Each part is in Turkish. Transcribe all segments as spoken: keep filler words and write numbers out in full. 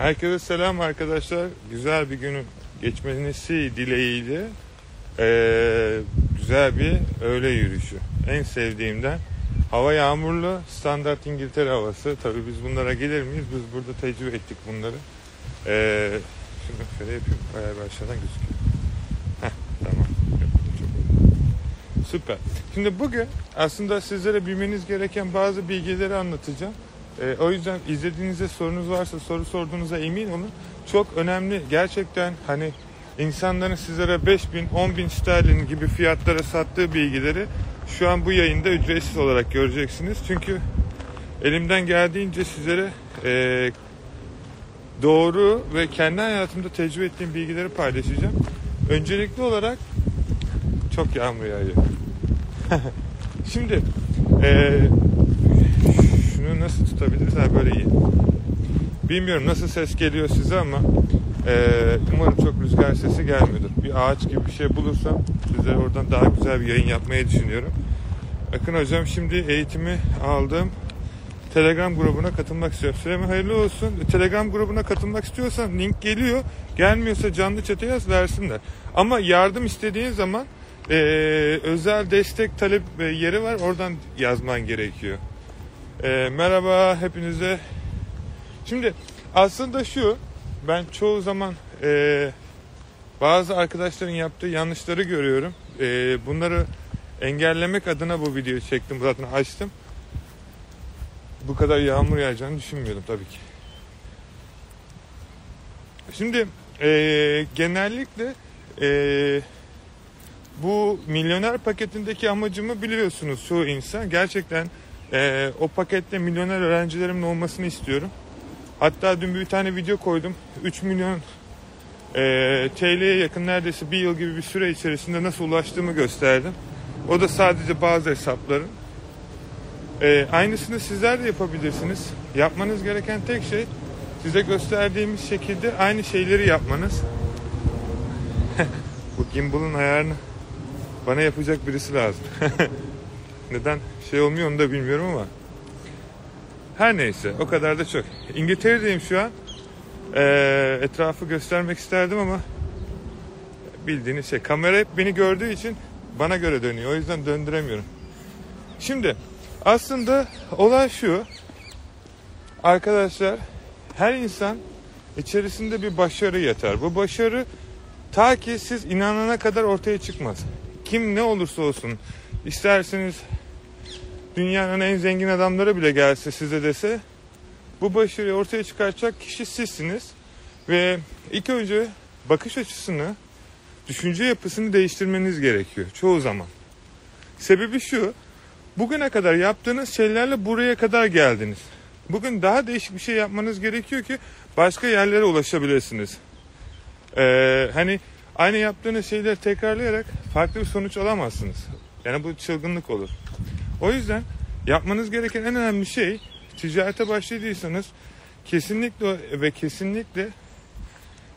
Herkese selam arkadaşlar. Güzel bir günün geçmesi dileğiyle ee, güzel bir öğle yürüyüşü. En sevdiğimden. Hava yağmurlu, standart İngiltere havası. Tabii biz bunlara gelir miyiz? Biz burada tecrübe ettik bunları. Ee, şimdi şöyle yapayım. Bayağı bir aşağıdan gözüküyor. Heh, tamam. Süper. Şimdi bugün aslında sizlere bilmeniz gereken bazı bilgileri anlatacağım. Ee, o yüzden izlediğinizde sorunuz varsa, soru sorduğunuza emin olun. Çok önemli. Gerçekten hani insanların sizlere beş bin, on bin sterlin gibi fiyatlara sattığı bilgileri şu an bu yayında ücretsiz olarak göreceksiniz. Çünkü elimden geldiğince sizlere e, doğru ve kendi hayatımda tecrübe ettiğim bilgileri paylaşacağım. Öncelikli olarak çok yağmur yağıyor. Şimdi e, şunu nasıl tutabiliriz? Ha, böyle iyi. Bilmiyorum nasıl ses geliyor size ama e, umarım çok rüzgar sesi gelmiyordur. Bir ağaç gibi bir şey bulursam sizlere oradan daha güzel bir yayın yapmayı düşünüyorum. Akın hocam şimdi eğitimi aldım. Telegram grubuna katılmak istiyorum. Süleyman hayırlı olsun. Telegram grubuna katılmak istiyorsan link geliyor. Gelmiyorsa canlı chat'e yaz versinler. Ama yardım istediğin zaman e, özel destek talep yeri var. Oradan yazman gerekiyor. E, merhaba hepinize. Şimdi aslında şu, ben çoğu zaman e, bazı arkadaşların yaptığı yanlışları görüyorum. E, bunları engellemek adına bu videoyu çektim, zaten açtım. Bu kadar yağmur yağacağını düşünmüyordum tabii ki. Şimdi e, genellikle e, bu milyoner paketindeki amacımı biliyorsunuz çoğu insan. Gerçekten e, o pakette milyoner öğrencilerimin olmasını istiyorum. Hatta dün bir tane video koydum. üç milyon e, T L'ye yakın neredeyse bir yıl gibi bir süre içerisinde nasıl ulaştığımı gösterdim. O da sadece bazı hesapların. E, aynısını sizler de yapabilirsiniz. Yapmanız gereken tek şey size gösterdiğimiz şekilde aynı şeyleri yapmanız. Bu gimbal'ın ayarını bana yapacak birisi lazım. Neden şey olmuyor onu da bilmiyorum ama. Her neyse o kadar da çok. İngiltere'deyim şu an. Ee, etrafı göstermek isterdim ama bildiğiniz şey. Kamera hep beni gördüğü için bana göre dönüyor. O yüzden döndüremiyorum. Şimdi aslında olay şu. Arkadaşlar her insan içerisinde bir başarı yatar. Bu başarı ta ki siz inanana kadar ortaya çıkmaz. Kim ne olursa olsun isterseniz dünyanın en zengin adamları bile gelse size dese bu başarıyı ortaya çıkartacak kişi sizsiniz. Ve ilk önce bakış açısını, düşünce yapısını değiştirmeniz gerekiyor çoğu zaman. Sebebi şu, bugüne kadar yaptığınız şeylerle buraya kadar geldiniz. Bugün daha değişik bir şey yapmanız gerekiyor ki başka yerlere ulaşabilirsiniz. Ee, hani aynı yaptığınız şeyleri tekrarlayarak farklı bir sonuç alamazsınız. Yani bu çılgınlık olur. O yüzden yapmanız gereken en önemli şey, ticarete başladıysanız kesinlikle ve kesinlikle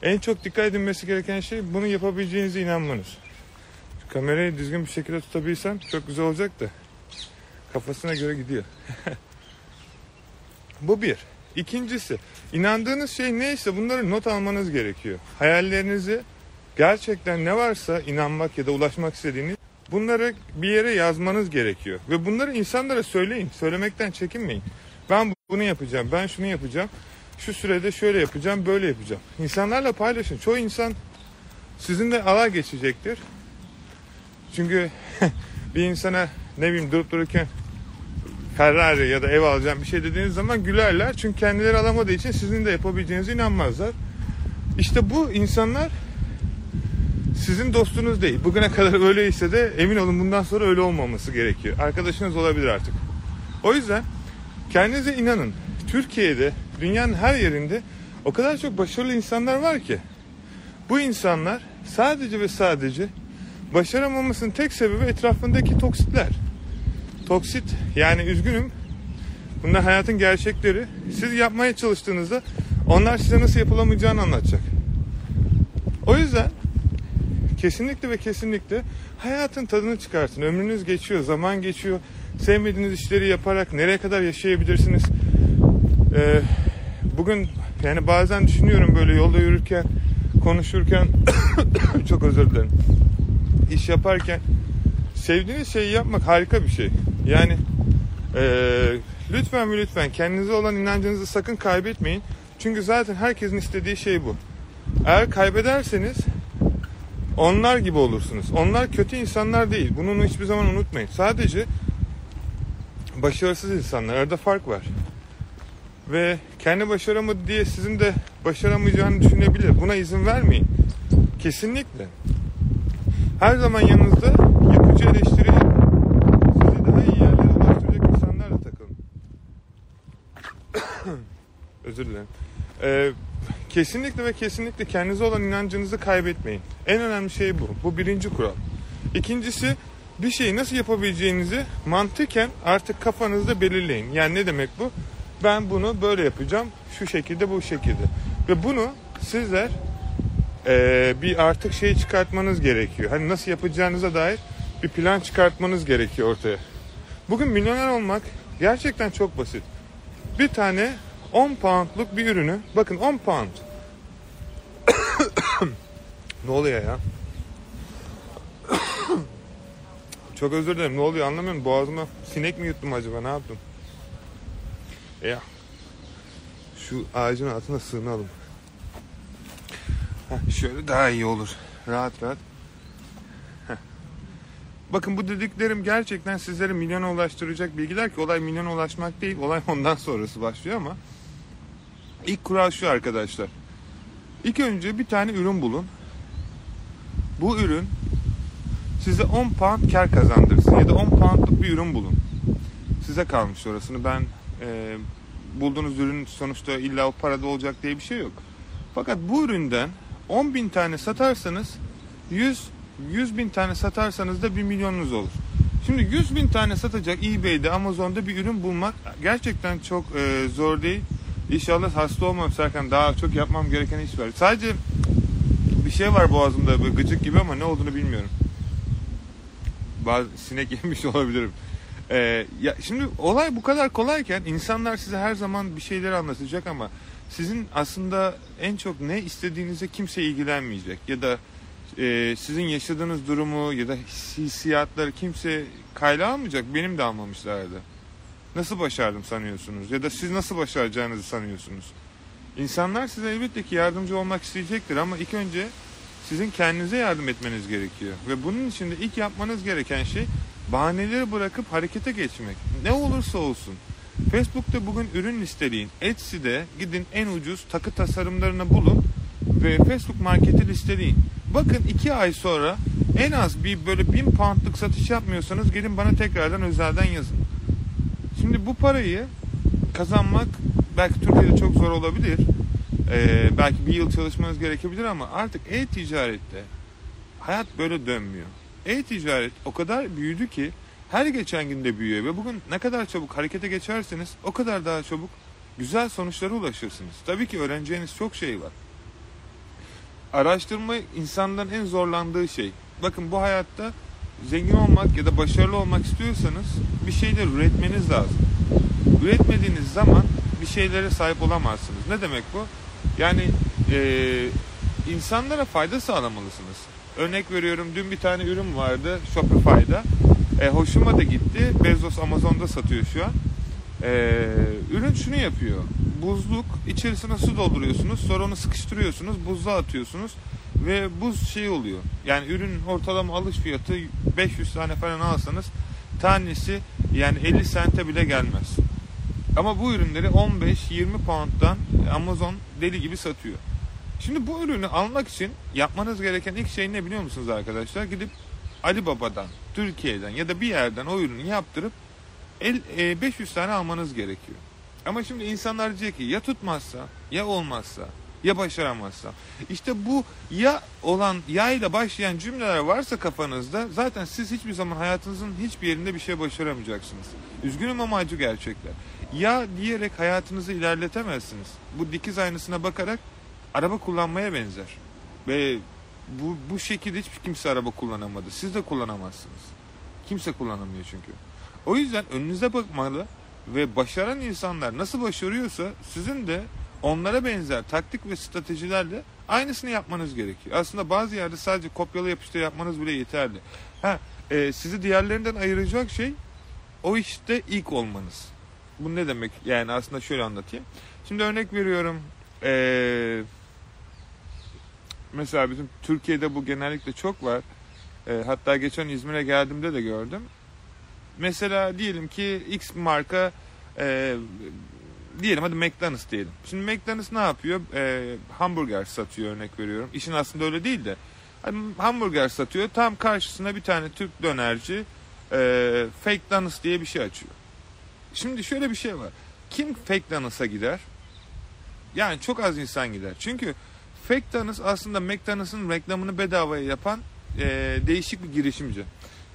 en çok dikkat edilmesi gereken şey bunu yapabileceğinize inanmanız. Şu kamerayı düzgün bir şekilde tutabilsem çok güzel olacak da kafasına göre gidiyor. Bu bir. İkincisi, inandığınız şey neyse bunları not almanız gerekiyor. Hayallerinizi gerçekten ne varsa inanmak ya da ulaşmak istediğiniz bunları bir yere yazmanız gerekiyor. Ve bunları insanlara söyleyin. Söylemekten çekinmeyin. Ben bunu yapacağım, ben şunu yapacağım. Şu sürede şöyle yapacağım, böyle yapacağım. İnsanlarla paylaşın. Çoğu insan sizinle alay geçecektir. Çünkü bir insana ne bileyim durup dururken Ferrari ya da ev alacağım bir şey dediğiniz zaman gülerler. Çünkü kendileri alamadığı için sizin de yapabileceğinize inanmazlar. İşte bu insanlar sizin dostunuz değil. Bugüne kadar öyleyse de emin olun bundan sonra öyle olmaması gerekiyor. Arkadaşınız olabilir artık. O yüzden kendinize inanın. Türkiye'de, dünyanın her yerinde o kadar çok başarılı insanlar var ki. Bu insanlar sadece ve sadece başaramamasının tek sebebi etrafındaki toksitler. Toksit, yani üzgünüm. Bunlar hayatın gerçekleri. Siz yapmaya çalıştığınızda onlar size nasıl yapılamayacağını anlatacak. O yüzden kesinlikle ve kesinlikle hayatın tadını çıkartın. Ömrünüz geçiyor, zaman geçiyor. Sevmediğiniz işleri yaparak nereye kadar yaşayabilirsiniz? Ee, bugün yani bazen düşünüyorum, böyle yolda yürürken, konuşurken çok özür dilerim, iş yaparken sevdiğiniz şeyi yapmak harika bir şey. Yani e, lütfen ve lütfen kendinize olan inancınızı sakın kaybetmeyin. Çünkü zaten herkesin istediği şey bu. Eğer kaybederseniz onlar gibi olursunuz. Onlar kötü insanlar değil. Bunu hiçbir zaman unutmayın. Sadece başarısız insanlar. Arada fark var. Ve kendi başaramadı diye sizin de başaramayacağını düşünebilir. Buna izin vermeyin. Kesinlikle. Her zaman yanınızda yapıcı, eleştiri, sizi daha iyi yerlere ulaştıracak insanlarla takılın. Özür dilerim. Ee, kesinlikle ve kesinlikle kendinize olan inancınızı kaybetmeyin. En önemli şey bu. Bu birinci kural. İkincisi, bir şeyi nasıl yapabileceğinizi mantıken artık kafanızda belirleyin. Yani ne demek bu? Ben bunu böyle yapacağım. Şu şekilde, bu şekilde. Ve bunu sizler e, bir artık şey çıkartmanız gerekiyor. Hani nasıl yapacağınıza dair bir plan çıkartmanız gerekiyor ortaya. Bugün milyoner olmak gerçekten çok basit. Bir tane on poundluk bir ürünü, bakın on pound. Ne oluyor ya? Çok özür dilerim, ne oluyor anlamıyorum. Boğazıma sinek mi yuttum acaba, ne yaptım? Ya şu ağacın altına sığınalım. Heh, şöyle daha iyi olur. Rahat rahat. Heh. Bakın, bu dediklerim gerçekten sizleri milyona ulaştıracak bilgiler ki olay milyona ulaşmak değil. Olay ondan sonrası başlıyor ama ilk kural şu arkadaşlar. İlk önce bir tane ürün bulun. Bu ürün size on pound kar kazandırsın ya da on poundluk bir ürün bulun. Size kalmış orasını. Ben Ee, bulduğunuz ürün sonuçta illa o parada olacak diye bir şey yok. Fakat bu üründen on bin tane satarsanız, yüz bin tane satarsanız da bir milyonunuz olur. Şimdi yüz bin tane satacak eBay'de, Amazon'da bir ürün bulmak gerçekten çok e, zor değil. İnşallah hasta olmam Serkan, daha çok yapmam gereken iş var. Sadece bir şey var boğazımda, böyle gıcık gibi ama ne olduğunu bilmiyorum. Bazı sinek yemiş olabilirim. Ee, ya şimdi olay bu kadar kolayken insanlar size her zaman bir şeyleri anlatacak ama sizin aslında en çok ne istediğinize kimse ilgilenmeyecek ya da e, sizin yaşadığınız durumu ya da hissiyatları kimse kayda almayacak. Benim de almamışlardı. Nasıl başardım sanıyorsunuz ya da siz nasıl başaracağınızı sanıyorsunuz. İnsanlar size elbette ki yardımcı olmak isteyecektir ama ilk önce sizin kendinize yardım etmeniz gerekiyor ve bunun için de ilk yapmanız gereken şey bahaneleri bırakıp harekete geçmek. Ne olursa olsun. Facebook'ta bugün ürün listeleyin. Etsy'de gidin en ucuz takı tasarımlarını bulun ve Facebook marketi listeleyin. Bakın iki ay sonra en az bir böyle bin poundlık satış yapmıyorsanız gelin bana tekrardan özelden yazın. Şimdi bu parayı kazanmak belki Türkiye'de çok zor olabilir. Ee, belki bir yıl çalışmanız gerekebilir ama artık e-ticarette hayat böyle dönmüyor. E-ticaret o kadar büyüdü ki her geçen günde büyüyor ve bugün ne kadar çabuk harekete geçerseniz o kadar daha çabuk güzel sonuçlara ulaşırsınız. Tabii ki öğreneceğiniz çok şey var. Araştırma insanların en zorlandığı şey. Bakın, bu hayatta zengin olmak ya da başarılı olmak istiyorsanız bir şeyler üretmeniz lazım. Üretmediğiniz zaman bir şeylere sahip olamazsınız. Ne demek bu? Yani e, insanlara fayda sağlamalısınız. Örnek veriyorum, dün bir tane ürün vardı Shopify'da. E, hoşuma da gitti. Bezos Amazon'da satıyor şu an. E, ürün şunu yapıyor. Buzluk, içerisine su dolduruyorsunuz. Sonra onu sıkıştırıyorsunuz. Buzluğa atıyorsunuz. Ve buz şey oluyor. Yani ürünün ortalama alış fiyatı beş yüz tane falan alsanız tanesi yani elli sente bile gelmez. Ama bu ürünleri on beş yirmi pound'dan Amazon deli gibi satıyor. Şimdi bu ürünü almak için yapmanız gereken ilk şey ne biliyor musunuz arkadaşlar? Gidip Alibaba'dan, Türkiye'den ya da bir yerden o ürünü yaptırıp beş yüz tane almanız gerekiyor. Ama şimdi insanlar diyecek ki ya tutmazsa, ya olmazsa, ya başaramazsa. İşte bu ya olan, ya ile başlayan cümleler varsa kafanızda zaten siz hiçbir zaman hayatınızın hiçbir yerinde bir şey başaramayacaksınız. Üzgünüm ama acı gerçekler. Ya diyerek hayatınızı ilerletemezsiniz. Bu dikiz aynasına bakarak araba kullanmaya benzer. Ve bu, bu şekilde hiç kimse araba kullanamadı. Siz de kullanamazsınız. Kimse kullanamıyor çünkü. O yüzden önünüze bakmalı ve başaran insanlar nasıl başarıyorsa sizin de onlara benzer taktik ve stratejilerle aynısını yapmanız gerekiyor. Aslında bazı yerde sadece kopyala yapıştır yapmanız bile yeterli. Ha, e, sizi diğerlerinden ayıracak şey o işte ilk olmanız. Bu ne demek? Yani aslında şöyle anlatayım. Şimdi örnek veriyorum. E, mesela bizim Türkiye'de bu genellikle çok var. E, hatta geçen İzmir'e geldiğimde de gördüm. Mesela diyelim ki X marka e, diyelim hadi McDonald's diyelim. Şimdi McDonald's ne yapıyor? E, hamburger satıyor örnek veriyorum. İşin aslında öyle değil de. Hani hamburger satıyor. Tam karşısına bir tane Türk dönerci e, fake donuts diye bir şey açıyor. Şimdi şöyle bir şey var. Kim fake donuts'a gider? Yani çok az insan gider. Çünkü fake donuts aslında McDonald's'ın reklamını bedavaya yapan e, değişik bir girişimci.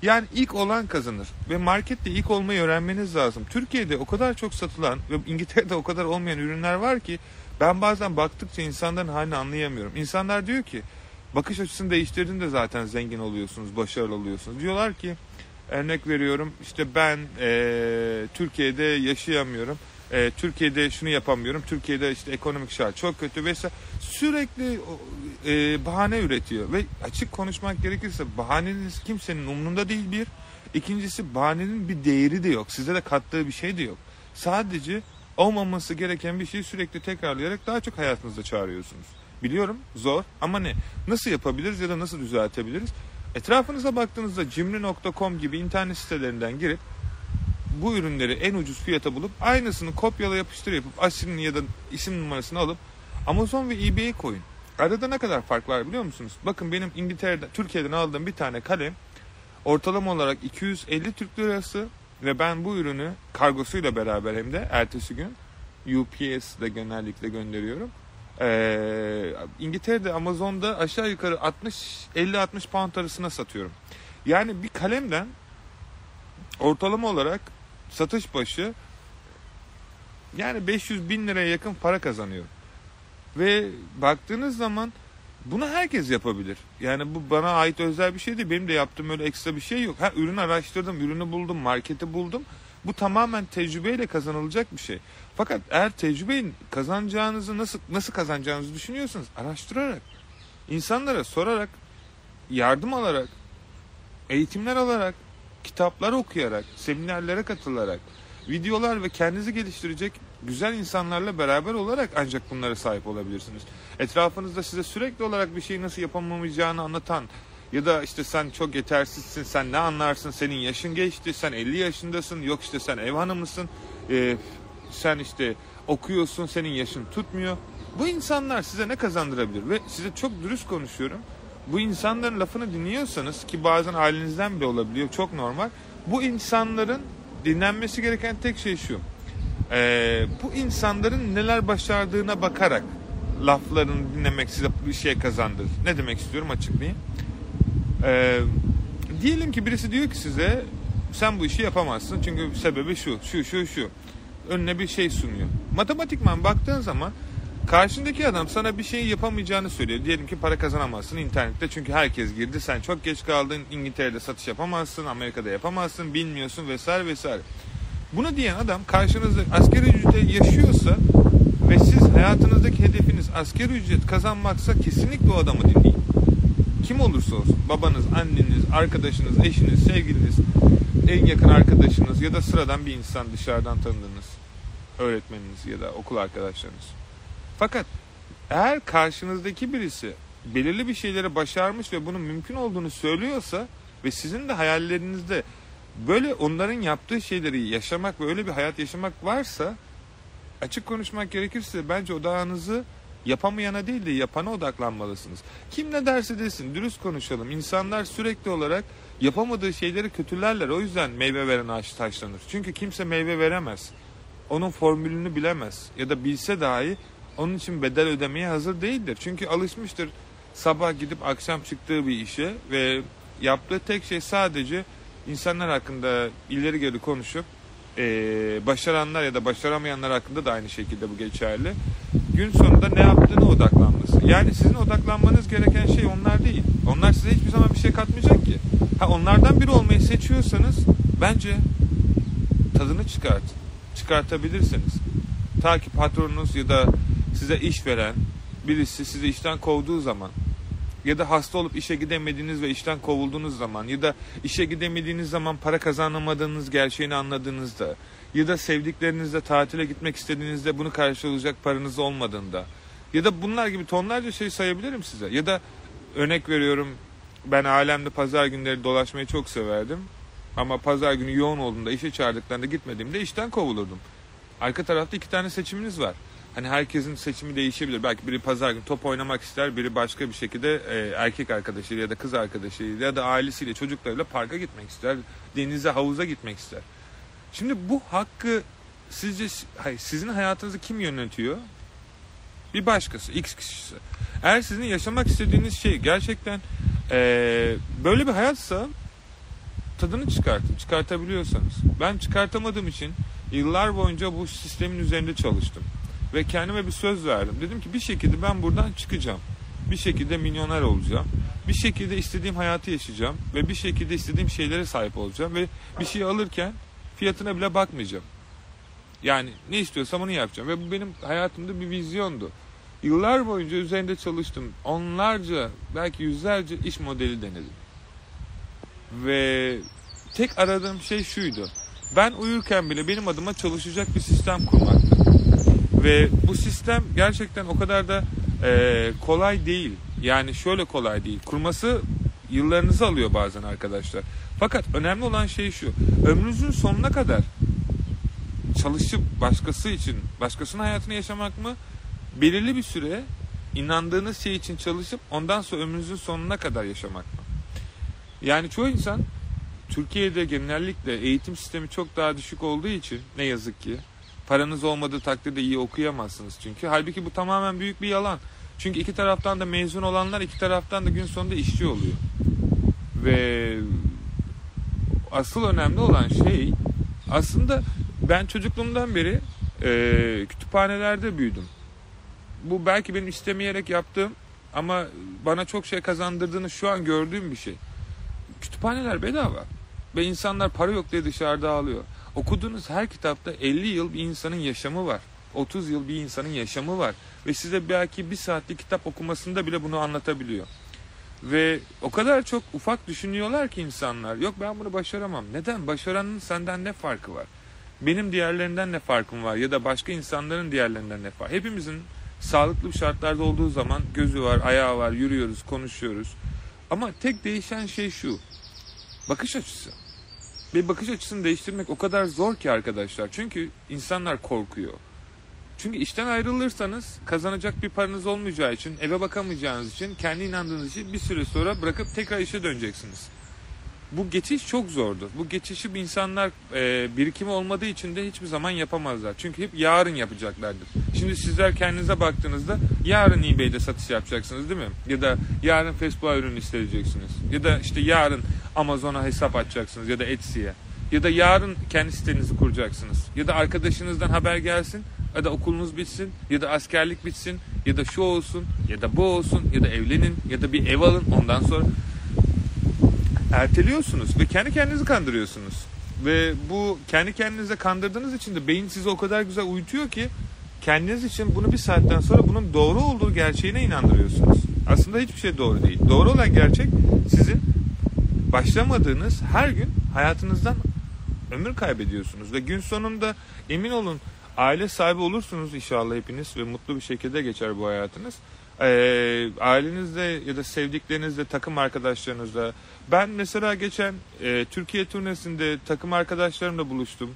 Yani ilk olan kazanır ve markette ilk olmayı öğrenmeniz lazım. Türkiye'de o kadar çok satılan ve İngiltere'de o kadar olmayan ürünler var ki ben bazen baktıkça insanların halini anlayamıyorum. İnsanlar diyor ki bakış açısını değiştirdiğinde zaten zengin oluyorsunuz, başarılı oluyorsunuz. Diyorlar ki örnek veriyorum işte ben e, Türkiye'de yaşayamıyorum, e, Türkiye'de şunu yapamıyorum, Türkiye'de işte ekonomik şart çok kötü vesaire. Sürekli e, bahane üretiyor ve açık konuşmak gerekirse bahaneniz kimsenin umurunda değil bir. İkincisi bahanenin bir değeri de yok, size de kattığı bir şey de yok. Sadece olmaması gereken bir şeyi sürekli tekrarlayarak daha çok hayatınıza çağırıyorsunuz. Biliyorum zor ama ne? Nasıl yapabiliriz ya da nasıl düzeltebiliriz? Etrafınıza baktığınızda cimri nokta com gibi internet sitelerinden girip bu ürünleri en ucuz fiyata bulup aynısını kopyala yapıştır yapıp asilini ya da isim numarasını alıp Amazon ve eBay'e koyun. Arada ne kadar fark var biliyor musunuz? Bakın benim İngiltere'den, Türkiye'den aldığım bir tane kalem ortalama olarak iki yüz elli Türk lirası ve ben bu ürünü kargosuyla beraber hem de ertesi gün U P S'de genellikle gönderiyorum. Ee, İngiltere'de Amazon'da aşağı yukarı altmış elli altmış pound arasına satıyorum. Yani bir kalemden ortalama olarak satış başı yani beş yüz bin liraya yakın para kazanıyorum. Ve baktığınız zaman bunu herkes yapabilir. Yani bu bana ait özel bir şey değil. Benim de yaptığım öyle ekstra bir şey yok. Ha, ürünü araştırdım, ürünü buldum, marketi buldum. Bu tamamen tecrübeyle kazanılacak bir şey. Fakat eğer tecrübeyi kazanacağınızı nasıl nasıl kazanacağınızı düşünüyorsanız araştırarak, insanlara sorarak, yardım alarak, eğitimler alarak, kitaplar okuyarak, seminerlere katılarak, videolar ve kendinizi geliştirecek güzel insanlarla beraber olarak ancak bunlara sahip olabilirsiniz. Etrafınızda size sürekli olarak bir şeyi nasıl yapamayacağını anlatan ya da işte sen çok yetersizsin, sen ne anlarsın, senin yaşın geçti, sen elli yaşındasın, yok işte sen ev hanımısın, e, sen işte okuyorsun, senin yaşın tutmuyor. Bu insanlar size ne kazandırabilir? Ve size çok dürüst konuşuyorum. Bu insanların lafını dinliyorsanız ki bazen ailenizden bile olabiliyor, çok normal. Bu insanların dinlenmesi gereken tek şey şu. E, bu insanların neler başardığına bakarak laflarını dinlemek size bir şey kazandırır. Ne demek istiyorum açıklayayım. Ee, diyelim ki birisi diyor ki size sen bu işi yapamazsın çünkü sebebi şu şu şu şu önüne bir şey sunuyor. Matematikman baktığın zaman karşındaki adam sana bir şeyi yapamayacağını söylüyor. Diyelim ki para kazanamazsın internette çünkü herkes girdi, sen çok geç kaldın, İngiltere'de satış yapamazsın, Amerika'da yapamazsın, bilmiyorsun vesaire vesaire. Bunu diyen adam karşınızda asgari ücretle yaşıyorsa ve siz hayatınızdaki hedefiniz asgari ücret kazanmaksa kesinlikle o adamı dinleyin. Kim olursa olsun, babanız, anneniz, arkadaşınız, eşiniz, sevgiliniz, en yakın arkadaşınız ya da sıradan bir insan dışarıdan tanıdığınız öğretmeniniz ya da okul arkadaşlarınız. Fakat eğer karşınızdaki birisi belirli bir şeyleri başarmış ve bunun mümkün olduğunu söylüyorsa ve sizin de hayallerinizde böyle onların yaptığı şeyleri yaşamak ve öyle bir hayat yaşamak varsa açık konuşmak gerekirse bence odağınızı yapamayana değil de yapana odaklanmalısınız. Kim ne derse desin dürüst konuşalım. İnsanlar sürekli olarak yapamadığı şeyleri kötülerler. O yüzden meyve veren ağaç taşlanır. Çünkü kimse meyve veremez. Onun formülünü bilemez. Ya da bilse dahi onun için bedel ödemeye hazır değildir. Çünkü alışmıştır sabah gidip akşam çıktığı bir işe ve yaptığı tek şey sadece insanlar hakkında ileri geri konuşup ee, başaranlar ya da başaramayanlar hakkında da aynı şekilde bu geçerli. Gün sonunda ne yaptığına odaklanması. Yani sizin odaklanmanız gereken şey onlar değil. Onlar size hiçbir zaman bir şey katmayacak ki. Ha, onlardan biri olmayı seçiyorsanız bence tadını çıkart. Çıkartabilirsiniz. Ta ki patronunuz ya da size iş veren birisi sizi işten kovduğu zaman ya da hasta olup işe gidemediğiniz ve işten kovulduğunuz zaman ya da işe gidemediğiniz zaman para kazanamadığınız gerçeğini anladığınızda ya da sevdiklerinizle tatile gitmek istediğinizde bunu karşılayacak paranız olmadığında ya da bunlar gibi tonlarca şey sayabilirim size. Ya da örnek veriyorum, ben ailemle pazar günleri dolaşmayı çok severdim ama pazar günü yoğun olduğunda, işe çağırdıklarında gitmediğimde işten kovulurdum. Arka tarafta iki tane seçiminiz var. Hani herkesin seçimi değişebilir. Belki biri pazar günü top oynamak ister, biri başka bir şekilde e, erkek arkadaşıyla ya da kız arkadaşıyla ya da ailesiyle, çocuklarıyla parka gitmek ister, denize, havuza gitmek ister. Şimdi bu hakkı sizce, hayır, sizin hayatınızı kim yönetiyor? Bir başkası, X kişisi. Eğer sizin yaşamak istediğiniz şey gerçekten e, böyle bir hayatsa tadını çıkartın, çıkartabiliyorsanız. Ben çıkartamadığım için yıllar boyunca bu sistemin üzerinde çalıştım. Ve kendime bir söz verdim. Dedim ki bir şekilde ben buradan çıkacağım. Bir şekilde milyoner olacağım. Bir şekilde istediğim hayatı yaşayacağım. Ve bir şekilde istediğim şeylere sahip olacağım. Ve bir şey alırken fiyatına bile bakmayacağım. Yani ne istiyorsam onu yapacağım. Ve bu benim hayatımda bir vizyondu. Yıllar boyunca üzerinde çalıştım. Onlarca, belki yüzlerce iş modeli denedim. Ve tek aradığım şey şuydu. Ben uyurken bile benim adıma çalışacak bir sistem kurmaktı. Ve bu sistem gerçekten o kadar da e, kolay değil. Yani şöyle kolay değil. Kurması yıllarınızı alıyor bazen arkadaşlar. Fakat önemli olan şey şu. Ömrünüzün sonuna kadar çalışıp başkası için, başkasının hayatını yaşamak mı? Belirli bir süre inandığınız şey için çalışıp ondan sonra ömrünüzün sonuna kadar yaşamak mı? Yani çoğu insan, Türkiye'de genellikle eğitim sistemi çok daha düşük olduğu için ne yazık ki, paranız olmadığı takdirde iyi okuyamazsınız çünkü. Halbuki bu tamamen büyük bir yalan. Çünkü iki taraftan da mezun olanlar, iki taraftan da gün sonunda işçi oluyor. Ve asıl önemli olan şey, aslında ben çocukluğumdan beri e, kütüphanelerde büyüdüm. Bu belki benim istemeyerek yaptığım ama bana çok şey kazandırdığını şu an gördüğüm bir şey. Kütüphaneler bedava ve insanlar para yok diye dışarıda ağlıyor. Okuduğunuz her kitapta elli yıl bir insanın yaşamı var. otuz yıl bir insanın yaşamı var. Ve size belki bir saatlik kitap okumasında bile bunu anlatabiliyor. Ve o kadar çok ufak düşünüyorlar ki insanlar. Yok ben bunu başaramam. Neden? Başaranın senden ne farkı var? Benim diğerlerinden ne farkım var? Ya da başka insanların diğerlerinden ne farkı var? Hepimizin sağlıklı şartlarda olduğu zaman gözü var, ayağı var, yürüyoruz, konuşuyoruz. Ama tek değişen şey şu. Bakış açısı. Ve bakış açısını değiştirmek o kadar zor ki arkadaşlar. Çünkü insanlar korkuyor. Çünkü işten ayrılırsanız kazanacak bir paranız olmayacağı için, eve bakamayacağınız için, kendi inandığınız için bir süre sonra bırakıp tekrar işe döneceksiniz. Bu geçiş çok zordur. Bu geçişi insanlar e, birikimi olmadığı için de hiçbir zaman yapamazlar. Çünkü hep yarın yapacaklardır. Şimdi sizler kendinize baktığınızda yarın eBay'de satış yapacaksınız değil mi? Ya da yarın Facebook'a ürün listeleyeceksiniz. Ya da işte yarın Amazon'a hesap açacaksınız ya da Etsy'ye. Ya da yarın kendi sitenizi kuracaksınız. Ya da arkadaşınızdan haber gelsin, ya da okulunuz bitsin, ya da askerlik bitsin, ya da şu olsun, ya da bu olsun, ya da evlenin, ya da bir ev alın, ondan sonra erteliyorsunuz ve kendi kendinizi kandırıyorsunuz. Ve bu kendi kendinize kandırdığınız için de beyin sizi o kadar güzel uyutuyor ki kendiniz için bunu bir saatten sonra bunun doğru olduğu gerçeğine inandırıyorsunuz. Aslında hiçbir şey doğru değil. Doğru olan gerçek sizin başlamadığınız her gün hayatınızdan ömür kaybediyorsunuz. Ve gün sonunda emin olun aile sahibi olursunuz inşallah hepiniz ve mutlu bir şekilde geçer bu hayatınız. E, ailenizle ya da sevdiklerinizle, takım arkadaşlarınızla. Ben mesela geçen e, Türkiye turnesinde takım arkadaşlarımla buluştum.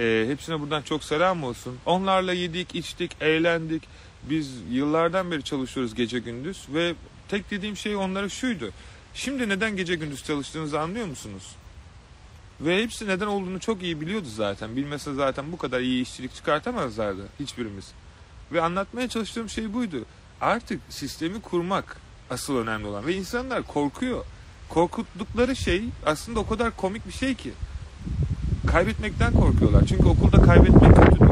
E, hepsine buradan çok selam olsun. Onlarla yedik, içtik, eğlendik. Biz yıllardan beri çalışıyoruz gece gündüz ve tek dediğim şey onlara şuydu. Şimdi neden gece gündüz çalıştığınızı anlıyor musunuz? Ve hepsi neden olduğunu çok iyi biliyordu zaten. Bilmese zaten bu kadar iyi işçilik çıkartamazlardı hiçbirimiz. Ve anlatmaya çalıştığım şey buydu. Artık sistemi kurmak asıl önemli olan. Ve insanlar korkuyor. Korkuttukları şey aslında o kadar komik bir şey ki. Kaybetmekten korkuyorlar. Çünkü okulda kaybetmek kötüdür.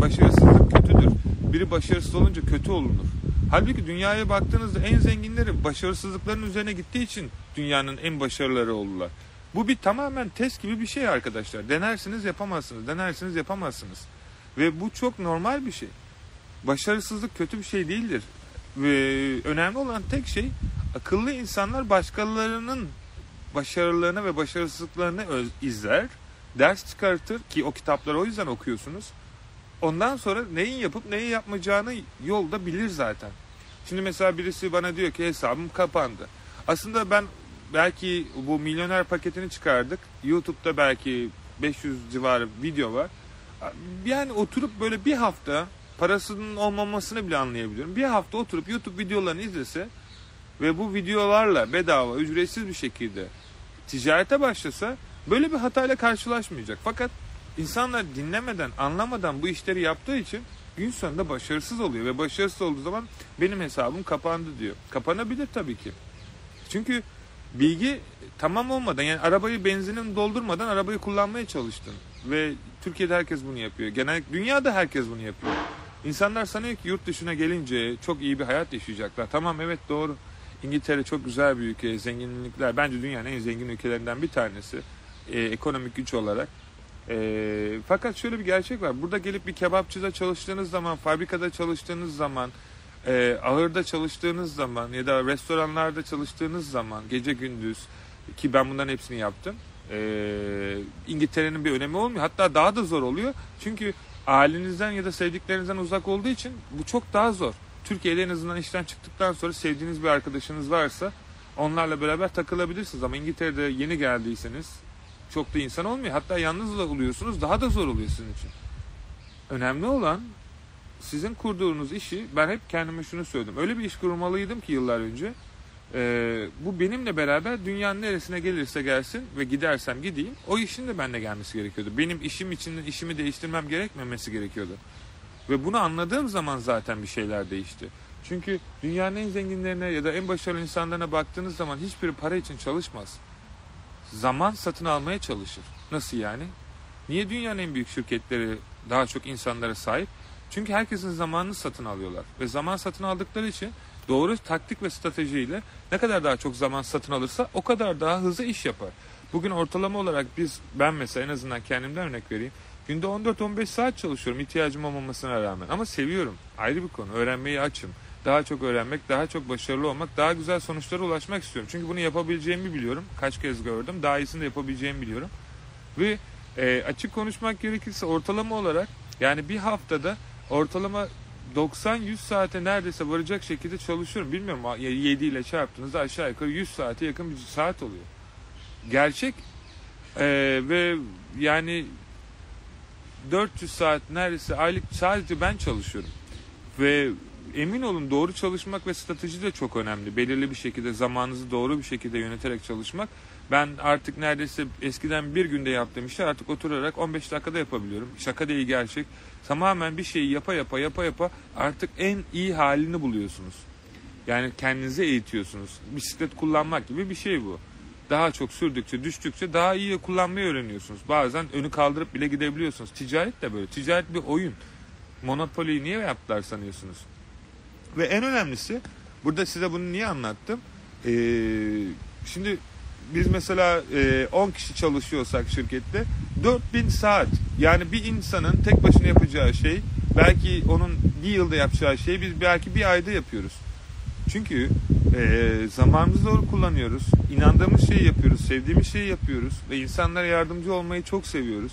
Başarısızlık kötüdür. Biri başarısız olunca kötü olunur. Halbuki dünyaya baktığınızda en zenginleri başarısızlıkların üzerine gittiği için dünyanın en başarıları oldular. Bu bir tamamen test gibi bir şey arkadaşlar. Denersiniz yapamazsınız, denersiniz yapamazsınız. Ve bu çok normal bir şey. başarısızlık kötü bir şey değildir. Ee, önemli olan tek şey, akıllı insanlar başkalarının başarılarını ve başarısızlıklarını öz, izler, ders çıkartır ki o kitapları o yüzden okuyorsunuz. Ondan sonra neyin yapıp neyi yapmayacağını yolda bilir zaten. Şimdi mesela birisi bana diyor ki hesabım kapandı. Aslında ben belki bu milyoner paketini çıkardık. YouTube'da belki beş yüz civarı video var. Yani oturup böyle bir hafta parasının olmamasını bile anlayabiliyorum. Bir hafta oturup YouTube videolarını izlese ve bu videolarla bedava, ücretsiz bir şekilde ticarete başlasa böyle bir hatayla karşılaşmayacak. Fakat insanlar dinlemeden, anlamadan bu işleri yaptığı için gün sonunda başarısız oluyor ve başarısız olduğu zaman benim hesabım kapandı diyor. Kapanabilir tabii ki. Çünkü bilgi tamam olmadan, yani arabayı benzinini doldurmadan arabayı kullanmaya çalıştın ve Türkiye'de herkes bunu yapıyor. Genellikle dünyada herkes bunu yapıyor. İnsanlar sanıyor ki yurt dışına gelince çok iyi bir hayat yaşayacaklar. Tamam, evet, doğru. İngiltere çok güzel bir ülke, zenginlikler. Bence dünyanın en zengin ülkelerinden bir tanesi e, ekonomik güç olarak. E, fakat şöyle bir gerçek var. Burada gelip bir kebapçıda çalıştığınız zaman, fabrikada çalıştığınız zaman, e, ahırda çalıştığınız zaman ya da restoranlarda çalıştığınız zaman gece gündüz, ki ben bunların hepsini yaptım, e, İngiltere'nin bir önemi olmuyor. Hatta daha da zor oluyor. Çünkü ailenizden ya da sevdiklerinizden uzak olduğu için bu çok daha zor. Türkiye'de en azından işten çıktıktan sonra sevdiğiniz bir arkadaşınız varsa onlarla beraber takılabilirsiniz. Ama İngiltere'de yeni geldiyseniz çok da insan olmuyor. Hatta yalnız da oluyorsunuz. Daha da zor oluyor sizin için. Önemli olan sizin kurduğunuz işi. Ben hep kendime şunu söyledim. Öyle bir iş kurmalıydım ki yıllar önce. Ee, bu benimle beraber dünyanın neresine gelirse gelsin ve gidersem gideyim, o işin de benimle gelmesi gerekiyordu. Benim işim için işimi değiştirmem gerekmemesi gerekiyordu. Ve bunu anladığım zaman zaten bir şeyler değişti. Çünkü dünyanın en zenginlerine ya da en başarılı insanlarına baktığınız zaman hiçbiri para için çalışmaz. Zaman satın almaya çalışır. Nasıl yani? Niye dünyanın en büyük şirketleri daha çok insanlara sahip? Çünkü herkesin zamanını satın alıyorlar. Ve zaman satın aldıkları için doğru taktik ve stratejiyle ne kadar daha çok zaman satın alırsa o kadar daha hızlı iş yapar. Bugün ortalama olarak biz, ben mesela en azından kendimden örnek vereyim. Günde on dört on beş saat çalışıyorum ihtiyacım olmamasına rağmen. Ama seviyorum. Ayrı bir konu. Öğrenmeyi açım. Daha çok öğrenmek, daha çok başarılı olmak, daha güzel sonuçlara ulaşmak istiyorum. Çünkü bunu yapabileceğimi biliyorum. Kaç kez gördüm. Daha iyisini de yapabileceğimi biliyorum. Ve e, açık konuşmak gerekirse ortalama olarak, yani bir haftada ortalama doksan yüz saate neredeyse varacak şekilde çalışıyorum. Bilmiyorum, yedi ile çarptığınızda aşağı yukarı yüz saate yakın bir saat oluyor. Gerçek. E, ve yani dört yüz saat neredeyse aylık sadece ben çalışıyorum. Ve emin olun, doğru çalışmak ve strateji de çok önemli. Belirli bir şekilde zamanınızı doğru bir şekilde yöneterek çalışmak. Ben artık neredeyse eskiden bir günde yaptığım işi artık oturarak on beş dakikada yapabiliyorum. Şaka değil, gerçek. Tamamen bir şeyi yapa yapa yapa yapa artık en iyi halini buluyorsunuz. Yani kendinize eğitiyorsunuz. Bisiklet kullanmak gibi bir şey bu. Daha çok sürdükçe, düştükçe daha iyi kullanmayı öğreniyorsunuz. Bazen önü kaldırıp bile gidebiliyorsunuz. Ticaret de böyle. Ticaret bir oyun. Monopoly'yi niye yaptılar sanıyorsunuz? Ve en önemlisi, burada size bunu niye anlattım? Ee, şimdi biz mesela e, on kişi çalışıyorsak şirkette dört bin saat. Yani bir insanın tek başına yapacağı şey, belki onun bir yılda yapacağı şeyi biz belki bir ayda yapıyoruz. Çünkü e, zamanımızı doğru kullanıyoruz, inandığımız şeyi yapıyoruz, sevdiğimiz şeyi yapıyoruz ve insanlara yardımcı olmayı çok seviyoruz.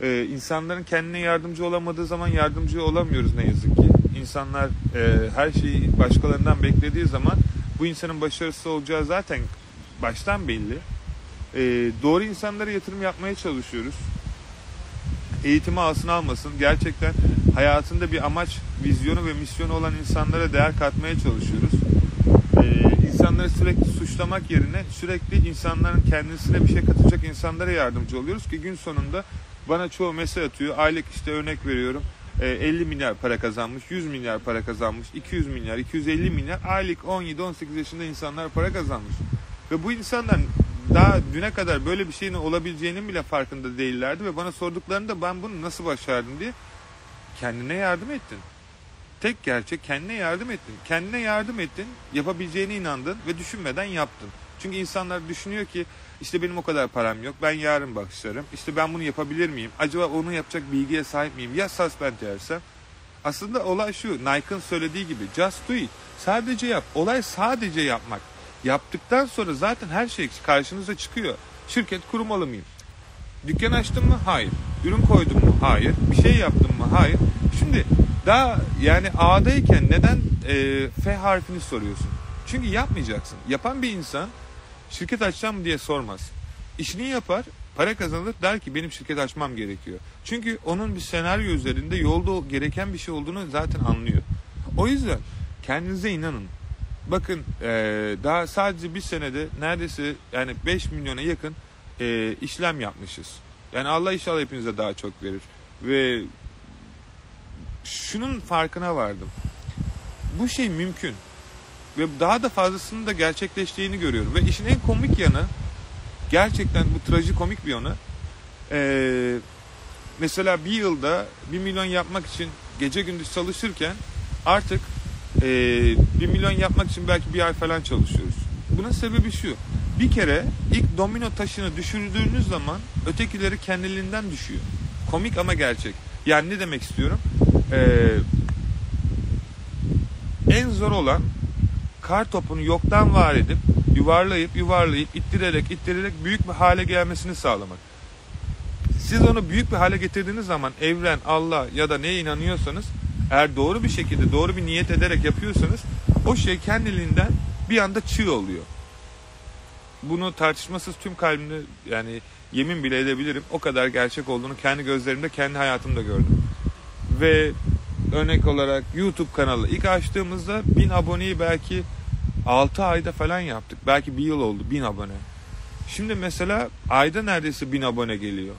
E, insanların kendine yardımcı olamadığı zaman yardımcı olamıyoruz ne yazık ki. İnsanlar e, her şeyi başkalarından beklediği zaman bu insanın başarısız olacağı zaten baştan belli. E, doğru insanlara yatırım yapmaya çalışıyoruz. Eğitimi alsın almasın, gerçekten hayatında bir amaç, vizyonu ve misyonu olan insanlara değer katmaya çalışıyoruz. Ee, insanları sürekli suçlamak yerine sürekli insanların kendisine bir şey katacak insanlara yardımcı oluyoruz ki gün sonunda bana çoğu mesaj atıyor. Aylık işte örnek veriyorum elli milyar para kazanmış, yüz milyar para kazanmış, iki yüz milyar, iki yüz elli milyar, aylık on yedi on sekiz yaşında insanlar para kazanmış. Ve bu insanlar daha düne kadar böyle bir şeyin olabileceğinin bile farkında değillerdi ve bana sorduklarında ben bunu nasıl başardım diye. Kendine yardım ettin. Tek gerçek, kendine yardım ettin. Kendine yardım ettin, yapabileceğine inandın ve düşünmeden yaptın. Çünkü insanlar düşünüyor ki işte benim o kadar param yok, ben yarın başlarım, işte ben bunu yapabilir miyim, acaba onu yapacak bilgiye sahip miyim, ya sas ben dersem. Aslında olay şu, Nike'ın söylediği gibi just do it. Sadece yap. Olay sadece yapmak. Yaptıktan sonra zaten her şey karşınıza çıkıyor. Şirket kurmalı mıyım? Dükkan açtım mı? Hayır. Ürün koydum mu? Hayır. Bir şey yaptım mı? Hayır. Şimdi daha yani A'dayken neden e, F harfini soruyorsun? Çünkü yapmayacaksın. Yapan bir insan şirket açacağım mı diye sormaz. İşini yapar, para kazanır, der ki benim şirket açmam gerekiyor. Çünkü onun bir senaryo üzerinde yolda gereken bir şey olduğunu zaten anlıyor. O yüzden kendinize inanın. Bakın e, daha sadece bir senede neredeyse yani beş milyona yakın e, işlem yapmışız. Yani Allah inşallah hepinize daha çok verir. Ve şunun farkına vardım. Bu şey mümkün. Ve daha da fazlasının da gerçekleştiğini görüyorum. Ve işin en komik yanı, gerçekten bu trajikomik bir yanı. E, mesela bir yılda bir milyon yapmak için gece gündüz çalışırken artık e, bir milyon yapmak için belki bir ay falan çalışıyoruz. Bunun sebebi şu. Bir kere ilk domino taşını düşürdüğünüz zaman ötekileri kendiliğinden düşüyor. Komik ama gerçek. Yani ne demek istiyorum? Ee, en zor olan kar topunu yoktan var edip yuvarlayıp yuvarlayıp ittirerek ittirerek büyük bir hale gelmesini sağlamak. Siz onu büyük bir hale getirdiğiniz zaman evren, Allah ya da neye inanıyorsanız eğer doğru bir şekilde doğru bir niyet ederek yapıyorsanız o şey kendiliğinden bir anda çığ oluyor. Bunu tartışmasız tüm kalbimle yani yemin bile edebilirim. O kadar gerçek olduğunu kendi gözlerimde, kendi hayatımda gördüm. Ve örnek olarak YouTube kanalı ilk açtığımızda bin aboneyi belki altı ayda falan yaptık. Belki bir yıl oldu bin abone. Şimdi mesela ayda neredeyse bin abone geliyor.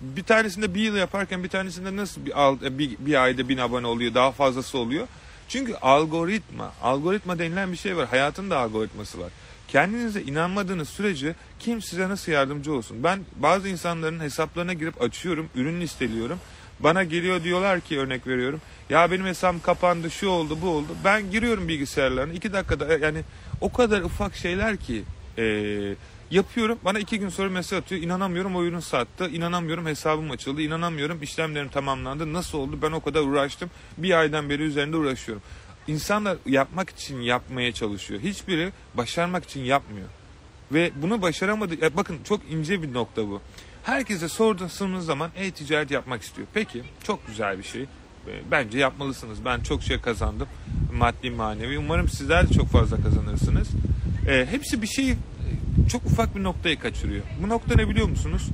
Bir tanesinde bir yıl yaparken bir tanesinde nasıl bir, bir, bir ayda bin abone oluyor, daha fazlası oluyor. Çünkü algoritma, algoritma denilen bir şey var. Hayatın da algoritması var. Kendinize inanmadığınız sürece kim size nasıl yardımcı olsun? Ben bazı insanların hesaplarına girip açıyorum, ürün listeliyorum. Bana geliyor diyorlar ki örnek veriyorum. Ya benim hesabım kapandı, şu oldu, bu oldu. Ben giriyorum bilgisayarlarına iki dakikada yani o kadar ufak şeyler ki e, yapıyorum. Bana iki gün sonra mesaj atıyor. İnanamıyorum o ürün sattı. İnanamıyorum hesabım açıldı. İnanamıyorum işlemlerim tamamlandı. Nasıl oldu? Ben o kadar uğraştım. Bir aydan beri üzerinde uğraşıyorum. İnsanlar yapmak için yapmaya çalışıyor. Hiçbiri başarmak için yapmıyor. Ve bunu başaramadı. Bakın çok ince bir nokta bu. Herkese sorduğunuz zaman e-ticaret yapmak istiyor. Peki çok güzel bir şey. Bence yapmalısınız. Ben çok şey kazandım. Maddi manevi. Umarım sizler de çok fazla kazanırsınız. E, hepsi bir şeyi çok ufak bir noktaya kaçırıyor. Bu nokta ne biliyor musunuz?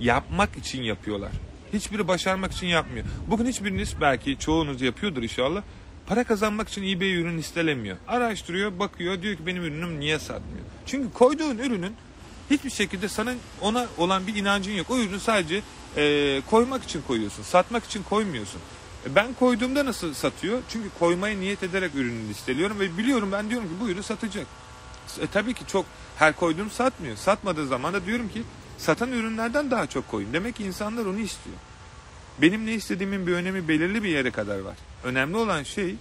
Yapmak için yapıyorlar. Hiçbiri başarmak için yapmıyor. Bugün hiçbiriniz belki çoğunuz yapıyordur inşallah. Para kazanmak için iyi bir ürün listelemiyor. Araştırıyor, bakıyor. Diyor ki benim ürünüm niye satmıyor? Çünkü koyduğun ürünün hiçbir şekilde sana ona olan bir inancın yok. O ürünü sadece e, koymak için koyuyorsun. Satmak için koymuyorsun. E, ben koyduğumda nasıl satıyor? Çünkü koymaya niyet ederek ürünü listeliyorum. Ve biliyorum ben diyorum ki bu ürün satacak. E, tabii ki çok her koyduğum satmıyor. Satmadığı zaman da diyorum ki satan ürünlerden daha çok koyun. Demek ki insanlar onu istiyor. Benim ne istediğimin bir önemi belirli bir yere kadar var. Önemli olan şey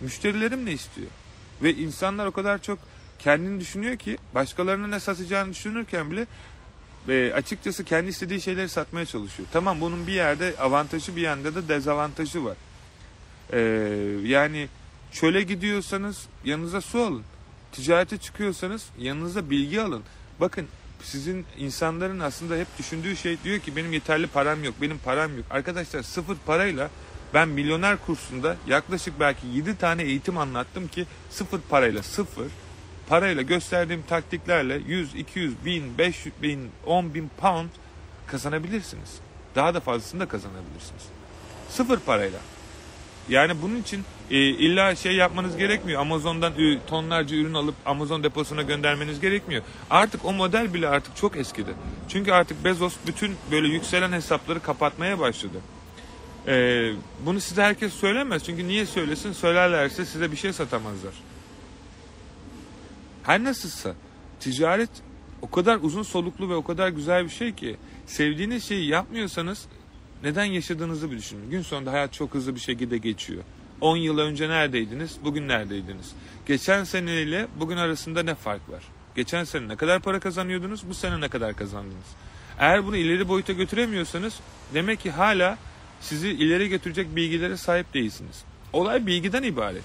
müşterilerim ne istiyor. Ve insanlar o kadar çok kendini düşünüyor ki başkalarının ne satacağını düşünürken bile e, açıkçası kendi istediği şeyleri satmaya çalışıyor. Tamam bunun bir yerde avantajı bir yanda da dezavantajı var. E, yani çöle gidiyorsanız yanınıza su alın. Ticarete çıkıyorsanız yanınıza bilgi alın. Bakın sizin insanların aslında hep düşündüğü şey diyor ki benim yeterli param yok, benim param yok. Arkadaşlar sıfır parayla ben milyoner kursunda yaklaşık belki yedi tane eğitim anlattım ki sıfır parayla sıfır. Parayla gösterdiğim taktiklerle yüz, iki yüz, bin, beş yüz bin, on bin pound kazanabilirsiniz. Daha da fazlasını da kazanabilirsiniz. Sıfır parayla. Yani bunun için e, illa şey yapmanız gerekmiyor. Amazon'dan e, tonlarca ürün alıp Amazon deposuna göndermeniz gerekmiyor. Artık o model bile artık çok eskidi. Çünkü artık Bezos bütün böyle yükselen hesapları kapatmaya başladı. E, bunu size herkes söylemez. Çünkü niye söylesin? Söylerlerse size bir şey satamazlar. Her nasılsa ticaret o kadar uzun soluklu ve o kadar güzel bir şey ki sevdiğiniz şeyi yapmıyorsanız neden yaşadığınızı bir düşünün. Gün sonunda hayat çok hızlı bir şekilde geçiyor. on yıl önce neredeydiniz, bugün neredeydiniz? Geçen seneyle bugün arasında ne fark var? Geçen sene ne kadar para kazanıyordunuz, bu sene ne kadar kazandınız? Eğer bunu ileri boyuta götüremiyorsanız demek ki hala sizi ileri götürecek bilgilere sahip değilsiniz. Olay bilgiden ibaret.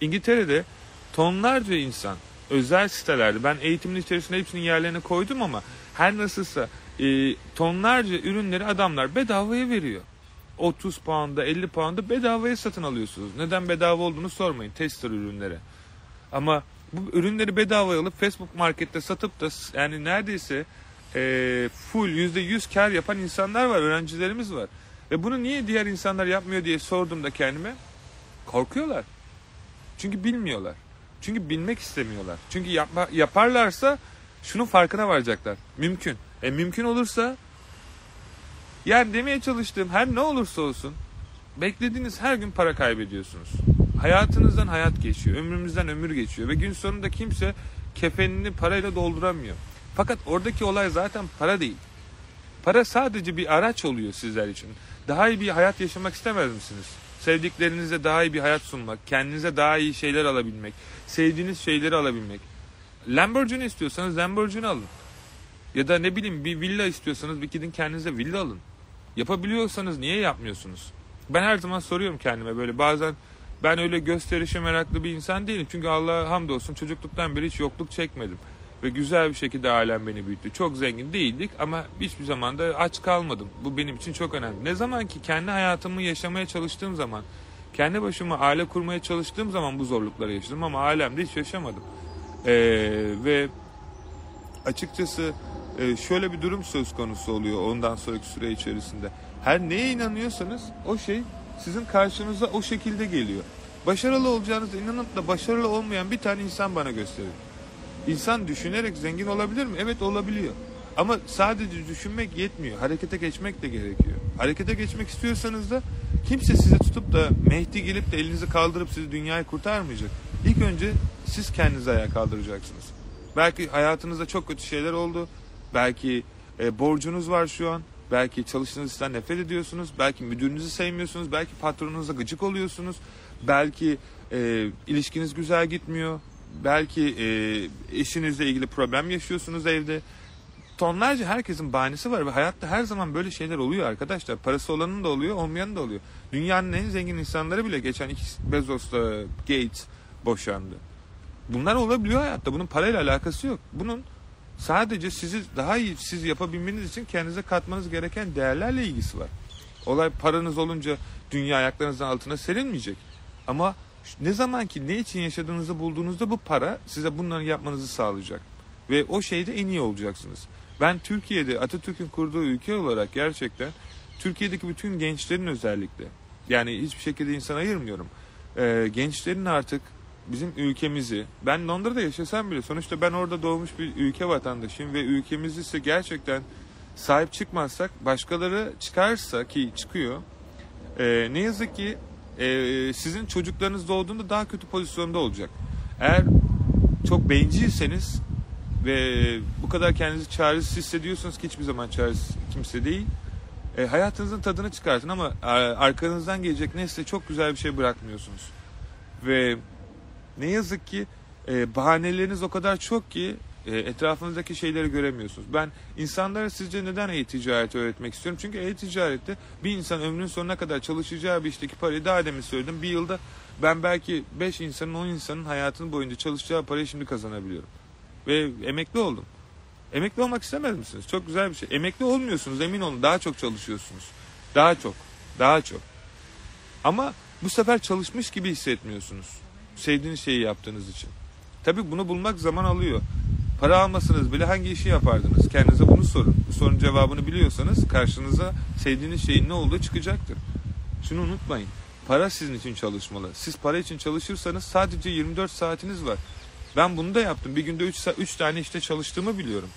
İngiltere'de tonlarca insan özel sitelerde, ben eğitimin içerisinde hepsinin yerlerine koydum ama her nasılsa e, tonlarca ürünleri adamlar bedavaya veriyor. otuz pound'a elli pound'a bedavaya satın alıyorsunuz. Neden bedava olduğunu sormayın tester ürünlere. Ama bu ürünleri bedavaya alıp Facebook markette satıp da yani neredeyse e, full yüzde yüz kar yapan insanlar var, öğrencilerimiz var. Ve bunu niye diğer insanlar yapmıyor diye sorduğumda kendime, korkuyorlar. Çünkü bilmiyorlar. Çünkü bilmek istemiyorlar. Çünkü yapma, yaparlarsa şunun farkına varacaklar. Mümkün. E mümkün olursa, yani demeye çalıştığım, her ne olursa olsun beklediğiniz her gün para kaybediyorsunuz. Hayatınızdan hayat geçiyor. Ömrümüzden ömür geçiyor. Ve gün sonunda kimse kefenini parayla dolduramıyor. Fakat oradaki olay zaten para değil. Para sadece bir araç oluyor sizler için. Daha iyi bir hayat yaşamak istemez misiniz? Sevdiklerinize daha iyi bir hayat sunmak, kendinize daha iyi şeyler alabilmek, sevdiğiniz şeyleri alabilmek. Lamborghini istiyorsanız Lamborghini alın. Ya da ne bileyim bir villa istiyorsanız bir gidin kendinize villa alın. Yapabiliyorsanız niye yapmıyorsunuz? Ben her zaman soruyorum kendime böyle bazen, ben öyle gösterişe meraklı bir insan değilim. Çünkü Allah'a hamdolsun çocukluktan beri hiç yokluk çekmedim. Ve güzel bir şekilde ailem beni büyüttü. Çok zengin değildik ama hiçbir zaman da aç kalmadım. Bu benim için çok önemli. Ne zaman ki kendi hayatımı yaşamaya çalıştığım zaman, kendi başıma aile kurmaya çalıştığım zaman bu zorlukları yaşadım ama ailemde hiç yaşamadım. Ee, ve açıkçası şöyle bir durum söz konusu oluyor ondan sonraki süre içerisinde. Her neye inanıyorsanız o şey sizin karşınıza o şekilde geliyor. Başarılı olacağınıza inanıp da başarılı olmayan bir tane insan bana gösterin. İnsan düşünerek zengin olabilir mi? Evet, olabiliyor. Ama sadece düşünmek yetmiyor. Harekete geçmek de gerekiyor. Harekete geçmek istiyorsanız da kimse sizi tutup da Mehdi gelip de elinizi kaldırıp sizi dünyayı kurtarmayacak. İlk önce siz kendinizi ayağa kaldıracaksınız. Belki hayatınızda çok kötü şeyler oldu. Belki e, borcunuz var şu an. Belki çalıştığınız işten nefret ediyorsunuz. Belki müdürünüzü sevmiyorsunuz. Belki patronunuza gıcık oluyorsunuz. Belki e, ilişkiniz güzel gitmiyor. Belki e, eşinizle ilgili problem yaşıyorsunuz evde. Tonlarca herkesin bahanesi var ve hayatta her zaman böyle şeyler oluyor arkadaşlar. Parası olanın da oluyor, olmayanın da oluyor. Dünyanın en zengin insanları bile geçen iki Bezos'la Gates boşandı. Bunlar olabiliyor hayatta. Bunun parayla alakası yok. Bunun sadece sizi daha iyi siz yapabilmeniz için kendinize katmanız gereken değerlerle ilgisi var. Olay paranız olunca dünya ayaklarınızın altına serilmeyecek. Ama ne zaman ki ne için yaşadığınızı bulduğunuzda bu para size bunları yapmanızı sağlayacak. Ve o şeyde en iyi olacaksınız. Ben Türkiye'de Atatürk'ün kurduğu ülke olarak gerçekten Türkiye'deki bütün gençlerin özellikle, yani hiçbir şekilde insan ayırmıyorum. Ee, gençlerin artık bizim ülkemizi, ben Londra'da yaşasam bile sonuçta ben orada doğmuş bir ülke vatandaşıyım ve ülkemiz ise gerçekten sahip çıkmazsak, başkaları çıkarsa ki çıkıyor, e, ne yazık ki e, sizin çocuklarınız doğduğunda daha kötü pozisyonda olacak. Eğer çok bencilseniz ve bu kadar kendinizi çaresiz hissediyorsanız, ki hiçbir zaman çaresiz kimse değil, e, hayatınızın tadını çıkartın ama arkanızdan gelecek nesle çok güzel bir şey bırakmıyorsunuz. Ve ne yazık ki e, bahaneleriniz o kadar çok ki e, etrafınızdaki şeyleri göremiyorsunuz. Ben insanlara sizce neden e-ticareti öğretmek istiyorum? Çünkü e-ticarette bir insan ömrünün sonuna kadar çalışacağı bir işteki parayı, daha demin söyledim, bir yılda ben belki beş insanın, on insanın hayatının boyunca çalışacağı parayı şimdi kazanabiliyorum. Ve emekli oldum. Emekli olmak istemez misiniz? Çok güzel bir şey. Emekli olmuyorsunuz, emin olun, daha çok çalışıyorsunuz. Daha çok, daha çok. Ama bu sefer çalışmış gibi hissetmiyorsunuz. Sevdiğiniz şeyi yaptığınız için. Tabii bunu bulmak zaman alıyor. Para almasanız bile hangi işi yapardınız? Kendinize bunu sorun. Bu sorunun cevabını biliyorsanız karşınıza sevdiğiniz şeyin ne olduğu çıkacaktır. Şunu unutmayın. Para sizin için çalışmalı. Siz para için çalışırsanız sadece yirmi dört saatiniz var. Ben bunu da yaptım. Bir günde üç, üç tane işte çalıştığımı biliyorum.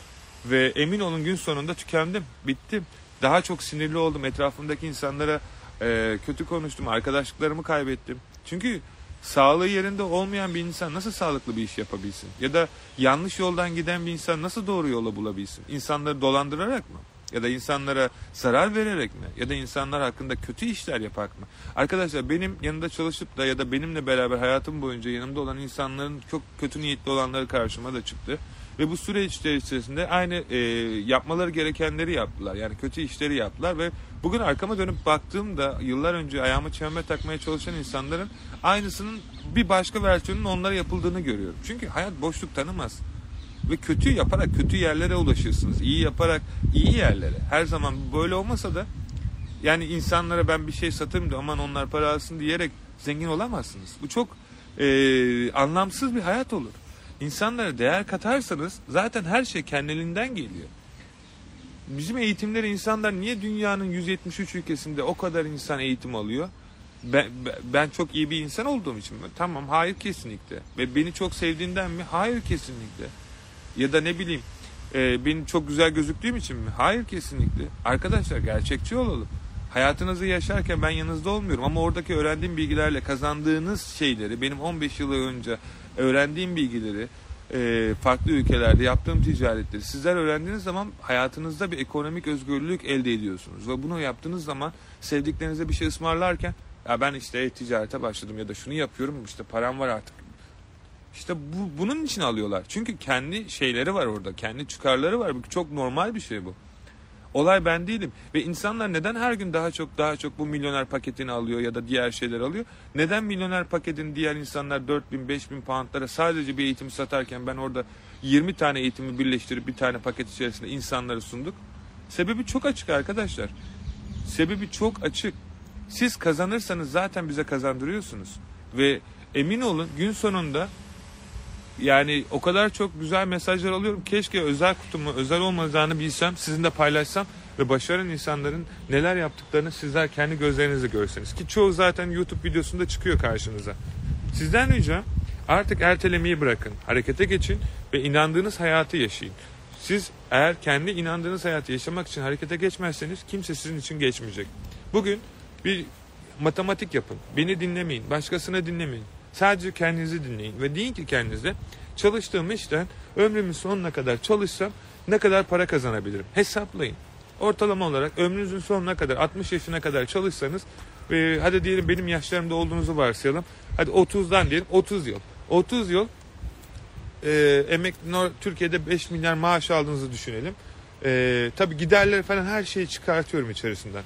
Ve emin olun gün sonunda tükendim. Bittim. Daha çok sinirli oldum. Etrafımdaki insanlara e, kötü konuştum. Arkadaşlıklarımı kaybettim. Çünkü sağlığı yerinde olmayan bir insan nasıl sağlıklı bir iş yapabilsin? Ya da yanlış yoldan giden bir insan nasıl doğru yola bulabilsin? İnsanları dolandırarak mı? Ya da insanlara zarar vererek mi? Ya da insanlar hakkında kötü işler yaparak mı? Arkadaşlar benim yanında çalışıp da ya da benimle beraber hayatım boyunca yanımda olan insanların çok kötü niyetli olanları karşıma da çıktı. Ve bu süreçler içerisinde aynı e, yapmaları gerekenleri yaptılar. Yani kötü işleri yaptılar ve bugün arkama dönüp baktığımda yıllar önce ayağıma çember takmaya çalışan insanların aynısının bir başka versiyonunun onlara yapıldığını görüyorum. Çünkü hayat boşluk tanımaz. Ve kötü yaparak kötü yerlere ulaşırsınız. İyi yaparak iyi yerlere. Her zaman böyle olmasa da yani insanlara ben bir şey satayım da aman onlar para alsın diyerek zengin olamazsınız. Bu çok e, anlamsız bir hayat olur. İnsanlara değer katarsanız zaten her şey kendiliğinden geliyor. Bizim eğitimleri insanlar niye dünyanın yüz yetmiş üç ülkesinde o kadar insan eğitim alıyor? Ben, ben çok iyi bir insan olduğum için mi? Tamam, hayır kesinlikle. Ve beni çok sevdiğinden mi? Hayır kesinlikle. Ya da ne bileyim e, benim çok güzel gözüktüğüm için mi? Hayır kesinlikle. Arkadaşlar gerçekçi olalım. Hayatınızı yaşarken ben yanınızda olmuyorum ama oradaki öğrendiğim bilgilerle kazandığınız şeyleri, benim on beş yıl önce öğrendiğim bilgileri, farklı ülkelerde yaptığım ticaretleri sizler öğrendiğiniz zaman hayatınızda bir ekonomik özgürlük elde ediyorsunuz. Ve bunu yaptığınız zaman sevdiklerinize bir şey ısmarlarken ya ben işte ticarete başladım ya da şunu yapıyorum işte param var artık. İşte bu, bunun için alıyorlar. Çünkü kendi şeyleri var orada, kendi çıkarları var. Çok normal bir şey bu. Olay ben değilim. Ve insanlar neden her gün daha çok daha çok bu milyoner paketini alıyor ya da diğer şeyler alıyor? Neden milyoner paketini diğer insanlar dört bin beş bin poundlara sadece bir eğitim satarken ben orada yirmi tane eğitimi birleştirip bir tane paket içerisinde insanları sunduk? Sebebi çok açık arkadaşlar. Sebebi çok açık. Siz kazanırsanız zaten bize kazandırıyorsunuz. Ve emin olun gün sonunda yani o kadar çok güzel mesajlar alıyorum. Keşke özel kutumu, özel olmadığını bilsem, sizinle paylaşsam ve başarılan insanların neler yaptıklarını sizler kendi gözlerinizle görseniz. Ki çoğu zaten YouTube videosunda çıkıyor karşınıza. Sizden ricam artık ertelemeyi bırakın. Harekete geçin ve inandığınız hayatı yaşayın. Siz eğer kendi inandığınız hayatı yaşamak için harekete geçmezseniz kimse sizin için geçmeyecek. Bugün bir matematik yapın. Beni dinlemeyin, başkasını dinlemeyin. Sadece kendinizi dinleyin ve deyin ki kendinize çalıştığım işten ömrümün sonuna kadar çalışsam ne kadar para kazanabilirim? Hesaplayın. Ortalama olarak ömrünüzün sonuna kadar altmış yaşına kadar çalışsanız e, hadi diyelim benim yaşlarımda olduğunuzu varsayalım. Hadi otuzdan diyelim otuz yıl. otuz yıl e, emekli Türkiye'de beş milyar maaş aldığınızı düşünelim. E, tabii giderleri falan her şeyi çıkartıyorum içerisinden.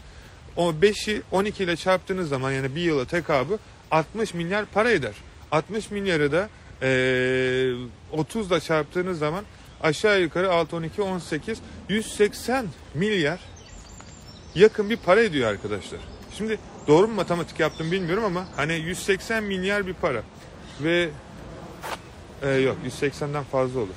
O beşi on iki ile çarptığınız zaman yani bir yıla tekabül altmış milyar para eder. altmış milyarı da e, otuz ile çarptığınız zaman aşağı yukarı altı on iki on sekiz yüz seksen milyar yakın bir para ediyor arkadaşlar. Şimdi doğru mu matematik yaptım bilmiyorum ama hani yüz seksen milyar bir para. Ve e, yok yüz seksenden fazla olur.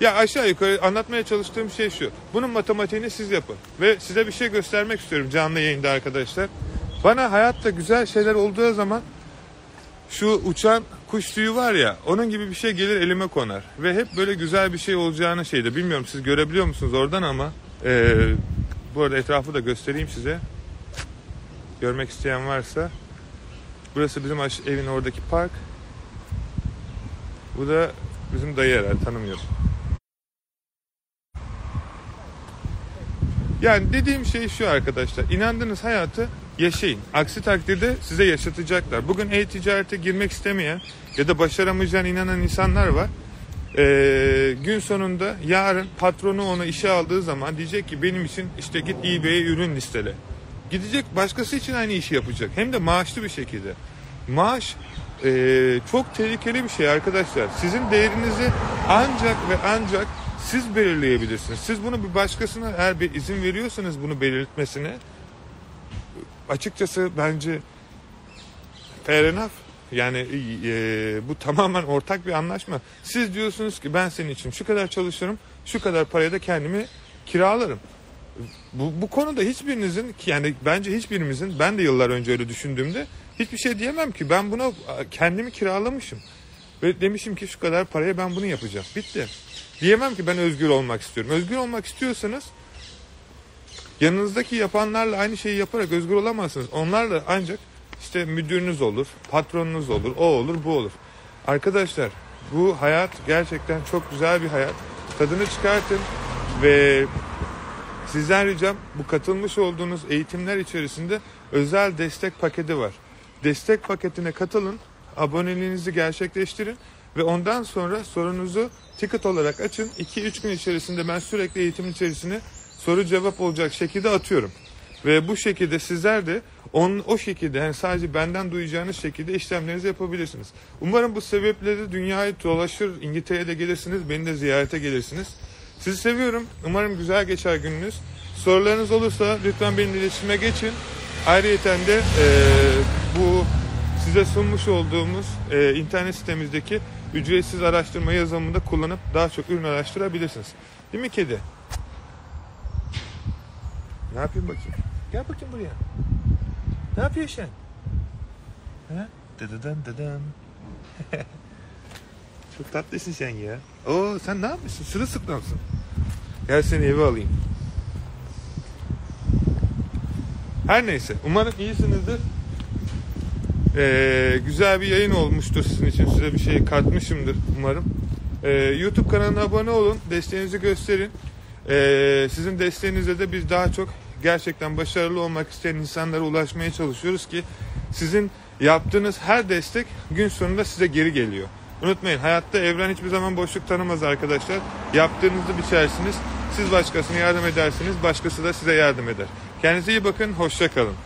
Ya aşağı yukarı anlatmaya çalıştığım şey şu. Bunun matematiğini siz yapın. Ve size bir şey göstermek istiyorum canlı yayında arkadaşlar. Bana hayatta güzel şeyler olduğu zaman şu uçan kuş tüyü var ya onun gibi bir şey gelir elime konar. Ve hep böyle güzel bir şey olacağını şeyde bilmiyorum siz görebiliyor musunuz oradan ama e, bu arada etrafı da göstereyim size. Görmek isteyen varsa. Burası bizim evin oradaki park. Bu da bizim dayı herhalde tanımıyorum. Yani dediğim şey şu arkadaşlar. İnandığınız hayatı yaşayın. Aksi takdirde size yaşatacaklar. Bugün e-ticarete girmek istemeyen ya da başaramayacağına inanan insanlar var. Ee, gün sonunda yarın patronu onu işe aldığı zaman diyecek ki benim için işte git eBay'e ürün listele. Gidecek başkası için aynı işi yapacak. Hem de maaşlı bir şekilde. Maaş e, çok tehlikeli bir şey arkadaşlar. Sizin değerinizi ancak ve ancak siz belirleyebilirsiniz. Siz bunu bir başkasına eğer bir izin veriyorsanız bunu belirtmesine açıkçası bence fair enough. Yani e, bu tamamen ortak bir anlaşma. Siz diyorsunuz ki ben senin için şu kadar çalışırım, şu kadar paraya da kendimi kiralarım. Bu, bu konuda hiçbirinizin yani bence hiçbirimizin ben de yıllar önce öyle düşündüğümde hiçbir şey diyemem ki ben buna kendimi kiralamışım. Ve demişim ki şu kadar paraya ben bunu yapacağım. Bitti. Diyemem ki ben özgür olmak istiyorum. Özgür olmak istiyorsanız yanınızdaki yapanlarla aynı şeyi yaparak özgür olamazsınız. Onlarla ancak işte müdürünüz olur, patronunuz olur, o olur, bu olur. Arkadaşlar bu hayat gerçekten çok güzel bir hayat. Tadını çıkartın ve sizden ricam bu katılmış olduğunuz eğitimler içerisinde özel destek paketi var. Destek paketine katılın, aboneliğinizi gerçekleştirin ve ondan sonra sorunuzu ticket olarak açın. iki üç gün içerisinde ben sürekli eğitimin içerisine soru cevap olacak şekilde atıyorum. Ve bu şekilde sizler de on, o şekilde, yani sadece benden duyacağınız şekilde işlemlerinizi yapabilirsiniz. Umarım bu sebeple dünyayı dolaşır, İngiltere'de gelirsiniz, beni de ziyarete gelirsiniz. Sizi seviyorum. Umarım güzel geçer gününüz. Sorularınız olursa lütfen benimle iletişime geçin. Ayrıca de e, bu size sunmuş olduğumuz e, internet sitemizdeki ücretsiz araştırma yazılımında kullanıp daha çok ürün araştırabilirsiniz. Değil mi kedi? Ne yapayım bakayım? Gel bakayım buraya. Ne yapıyorsun? He? Dıdıdan dıdan. Çok tatlısın sen ya. Oo, sen ne yapıyorsun? Sırılsıklamsın. Gel seni eve alayım. Her neyse. Umarım iyisinizdir. Ee, güzel bir yayın olmuştur sizin için. Size bir şey katmışımdır umarım. Ee, YouTube kanalına abone olun. Desteğinizi gösterin. Ee, sizin desteğinizle de biz daha çok gerçekten başarılı olmak isteyen insanlara ulaşmaya çalışıyoruz ki sizin yaptığınız her destek gün sonunda size geri geliyor. Unutmayın, hayatta evren hiçbir zaman boşluk tanımaz arkadaşlar. Yaptığınızı biçersiniz. Siz başkasına yardım edersiniz. Başkası da size yardım eder. Kendinize iyi bakın. Hoşça kalın.